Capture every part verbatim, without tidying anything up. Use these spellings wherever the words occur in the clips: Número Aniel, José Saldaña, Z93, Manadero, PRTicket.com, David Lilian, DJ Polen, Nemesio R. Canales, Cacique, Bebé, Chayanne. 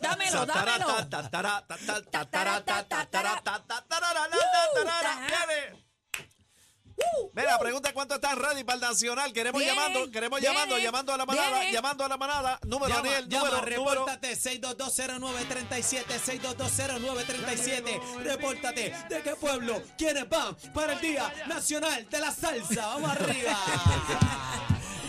Dámelo, dámelo. Mira, pregunta cuánto están ready para el nacional. Queremos viene, llamando, queremos viene, llamando, llamando a la manada, viene. llamando a la manada. Número Aniel, número, repórtate seis dos dos cero nueve tres siete, seis dos dos cero nueve tres siete. Repórtate, ¿de qué pueblo? ¿Quiénes van para el Día Nacional de la Salsa? Vamos arriba.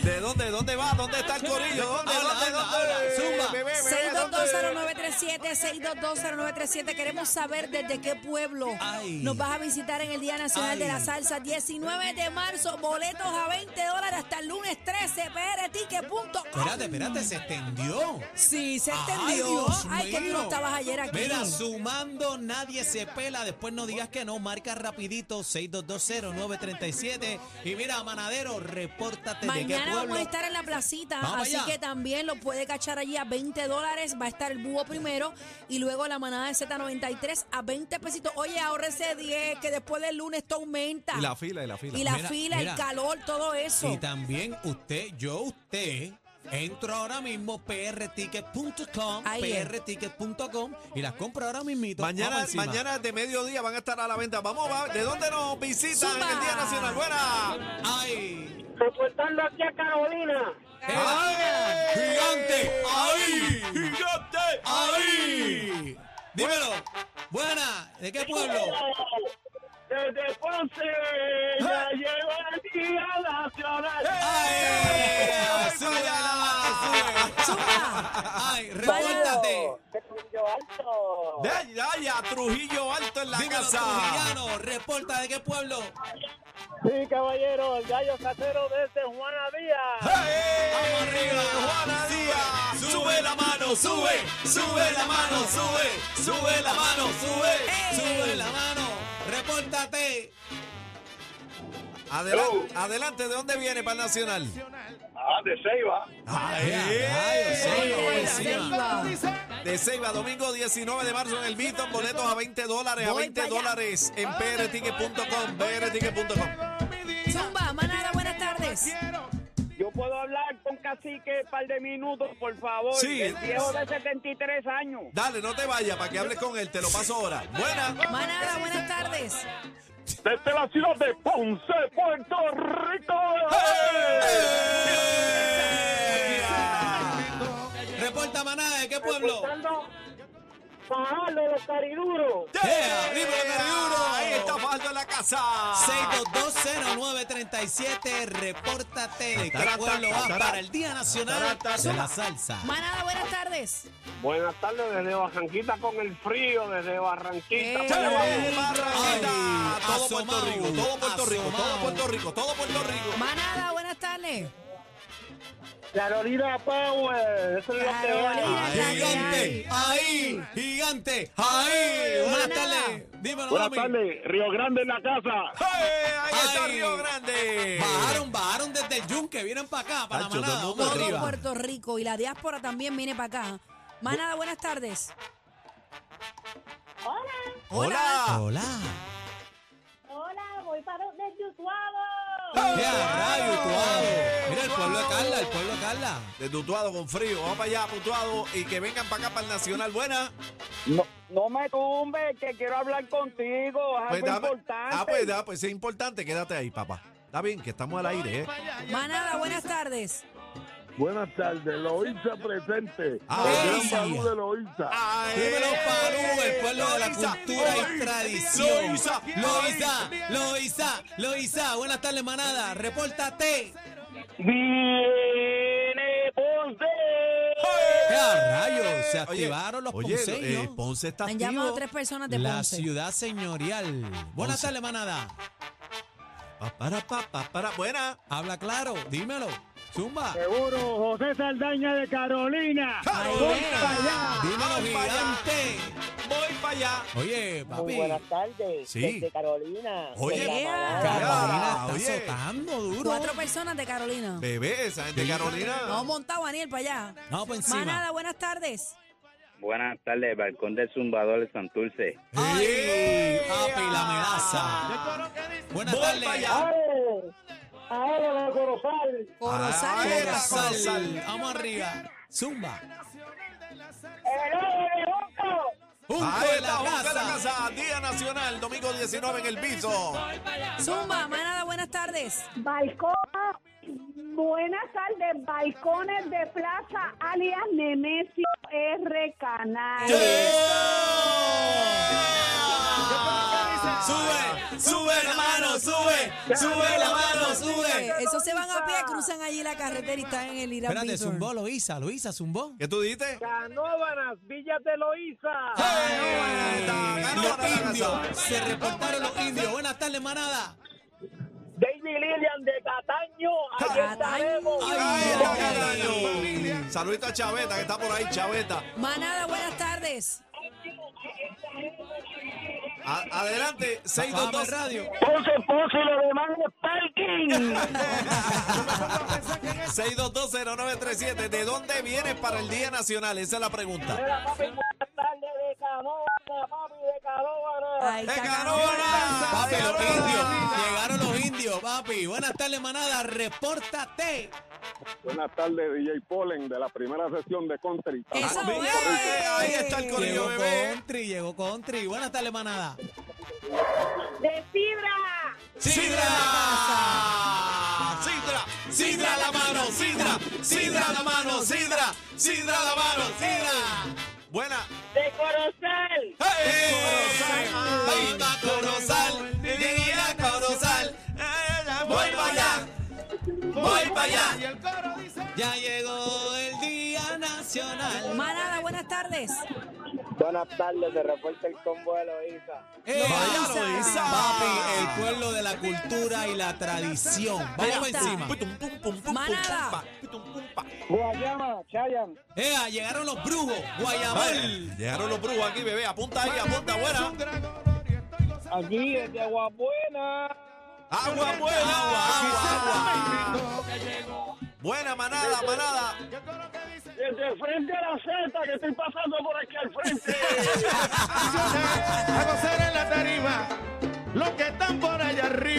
¿De dónde? ¿Dónde va? ¿Dónde está el corillo? ¿Dónde? Habla, ¿Dónde? Habla, ¿Dónde? Zumba. seis dos dos cero nueve tres siete, seis dos dos cero nueve tres siete. Queremos saber desde qué pueblo Ay. nos vas a visitar en el Día Nacional Ay. de la Salsa. diecinueve de marzo, boletos a veinte dólares hasta el lunes trece, P R Ticket punto com. Espérate, espérate, ¿se extendió? Sí, se extendió. Ay, Ay que tú no estabas ayer aquí. Mira, sumando, nadie se pela. Después no digas que no, marca rapidito seis dos dos cero nueve tres siete. Y mira, manadero, repórtate de qué pueblo. Vamos a estar en la placita, vamos así allá. Que también lo puede cachar allí a veinte dólares. Va a estar el búho primero y luego la manada de Z noventa y tres a veinte pesitos. Oye, ahorrese diez, que después del lunes todo aumenta. Y la fila, y la fila. Y la mira, fila, mira. el calor, todo eso. Y también usted, yo, usted... Entro ahora mismo, P R Ticket punto com, P R Ticket punto com, y las compro ahora mismito. Mañana, mañana de mediodía van a estar a la venta. Vamos, va, ¿de dónde nos visitan Zumba. en el Día Nacional? Buena. Ay. Reportando aquí a Carolina. Ay. Gigante. Ay. Gigante. Ay. Dímelo. Buena. ¿De qué pueblo? Desde Ponce ya ¿Eh? llegó el Día Nacional. ¡Ay! ¡Ay! ¡Sube! ¡Ay! ¡Repórtate! ¡De Trujillo Alto! ¡De ya, Trujillo Alto en la Dímelo, casa! Trujillano, ¡reporta de qué pueblo! Sí, caballero, el gallo casero desde Juana Díaz. ¡Hey! ¡Vamos arriba, Juana Díaz! ¡Sube, sube la mano, sube! ¡Sube la mano, sube! ¡Sube la mano, sube! Hey. ¡Sube la mano! ¡Repórtate! Adelante, oh. adelante, ¿de dónde viene para el Nacional? Ah, de Ceiba. Ay, ay, Ceiba. De Ceiba, domingo diecinueve de marzo en el Beaton, boletos a veinte dólares, a veinte dólares en P R Ticket punto com, P R Ticket punto com. Zumba, manada, buenas tardes. Yo puedo hablar con Cacique un par de minutos, por favor. Sí. El viejo de setenta y tres años. Dale, no te vayas para que hables con él. Te lo paso ahora. Buenas. Manada, buenas tardes. Desde la ciudad de Ponce, Puerto Rico. ¡Hey! Reporta, manada, ¿de qué pueblo? Fajardo, los cariduros. Yeah, yeah, libre los cariduros. Ahí está Fajardo en la casa. seis dos dos cero nueve tres siete, repórtate de qué pueblo vas para el Día Nacional de la Salsa. Manada, buenas tardes. Buenas tardes desde Barranquita con el frío, desde Barranquita. Hey, hey, Barranquita. Ay, todo Puerto Rico, todo Puerto Rico, todo Puerto Rico, todo Puerto Rico. Manada, buenas tardes. Carolina Power, eso es lo que va. Gigante, ahí, gigante, ahí. Buenas tardes, dímelo. Buenas tardes, Río Grande en la casa. Hey, ahí ay. está Río Grande. Bajaron, bajaron desde el yunque, vienen para acá, para Tacho, la manada. Todo, todo arriba. Puerto Rico y la diáspora también viene para acá. Manada, buenas tardes. Hola. Hola. Hola. Hola, voy para donde Tutuado. Yeah, Tutuado. Mira, el pueblo de Carla, el pueblo de Carla. De Tutuado con frío, vamos para allá, Tutuado, y que vengan para acá, para el Nacional. Buena. No, no me tumbes, que quiero hablar contigo, es pues algo dame, importante. Ah, pues, ah, pues es importante, quédate ahí, papá. Está bien, que estamos al aire, ¿eh? Manada, buenas tardes. Buenas tardes, Loíza presente. El gran Palú de Loíza. Dímelo, Palú, el pueblo de la cultura y tradición. Loíza, Loíza, Loíza, Loíza. Buenas tardes, manada, repórtate. ¡Viene Ponce! ¡Qué rayos! Se activaron oye, los ponceños. Oye, eh, Ponce está activo. Han llamado a tres personas de la Ponce. La ciudad señorial. Buenas tardes, manada. Pa, para, pa, pa, para. Buena. Habla claro, dímelo. Zumba. Seguro, José Saldaña de Carolina. Carolina. Voy para allá. Dímelo, gigante. Voy para allá. Oye, papi. Muy buenas tardes. Sí. Desde Carolina. Oye, de Carolina está oye. azotando duro. Cuatro personas de Carolina. Bebé, esa gente de Carolina. No, montado, Aniel, para allá. No, pues encima. Manada, buenas tardes. Buenas tardes, balcón del Zumbador de Santurce. ¡Ay! Yeah. Papi, la medaza. Buenas tardes. Ahora la Corozal. Corozal, Corozal. Vamos arriba. Zumba. Ahí está, Junta la Casa, Día Nacional, domingo diecinueve en el piso. Zumba, manada, buenas tardes. Balcón, buenas tardes, balcones de plaza, alias Nemesio R. Canales. Yeah. Sube, sube la mano, sube, sube la mano, sube. Esos se van a pie, cruzan allí la carretera y están en el Irán. Espérate, zumbó, Loíza, Loíza, zumbó. ¿Qué tú dijiste? Canóvanas, Villas de Loíza. Hey, los indios, se reportaron los indios. Buenas tardes, manada. David Lilian de Cataño, aquí estaremos. Cataño. Saludito a Chaveta, que está por ahí, Chaveta. Manada, buenas tardes. A adelante, seis dos dos Radio. Ponce, Ponce, lo demás es parking. seis dos dos cero nueve tres siete. ¿De dónde vienes para el Día Nacional? Esa es la pregunta. Mira, papi, buenas tardes de Canóvana, papi, de Canóvana. ¡De Canóvana! Papi, los indios. Llegaron los indios, papi. Buenas tardes, manada. Repórtate. Buenas tardes, D J Polen, de la primera sesión de Country. Eso, Bebé. Ahí está el corillo, Bebé. Country, llegó Country. Buenas tardes, manada. De Sidra. Sidra. Sidra. Sidra la mano, Sidra. Sidra la mano, Sidra. Sidra la mano, Sidra. Buena. De Corozal. ¡Hey! ¡Vamos a Corozal! ¡Llegué a Corozal! ¡Voy para allá! ¡Voy para allá! Y el coro dice... Ya llegó el Día Nacional. Manada, buenas tardes. Buenas tardes, se reporta el combo de Loíza. ¡Eh, Loíza! Loíza. Papi, el pueblo de la cultura y la tradición. Vamos encima. Manada. Guayama, Chayanne. ¡Eh, llegaron los brujos! ¡Guayamal! Llegaron los brujos aquí, Bebé. Apunta ahí, apunta, buena. Aquí, es de Aguabuena. Agua buena, agua, agua, agua. Buena manada, manada. Desde frente a la Z, que estoy pasando por aquí al frente.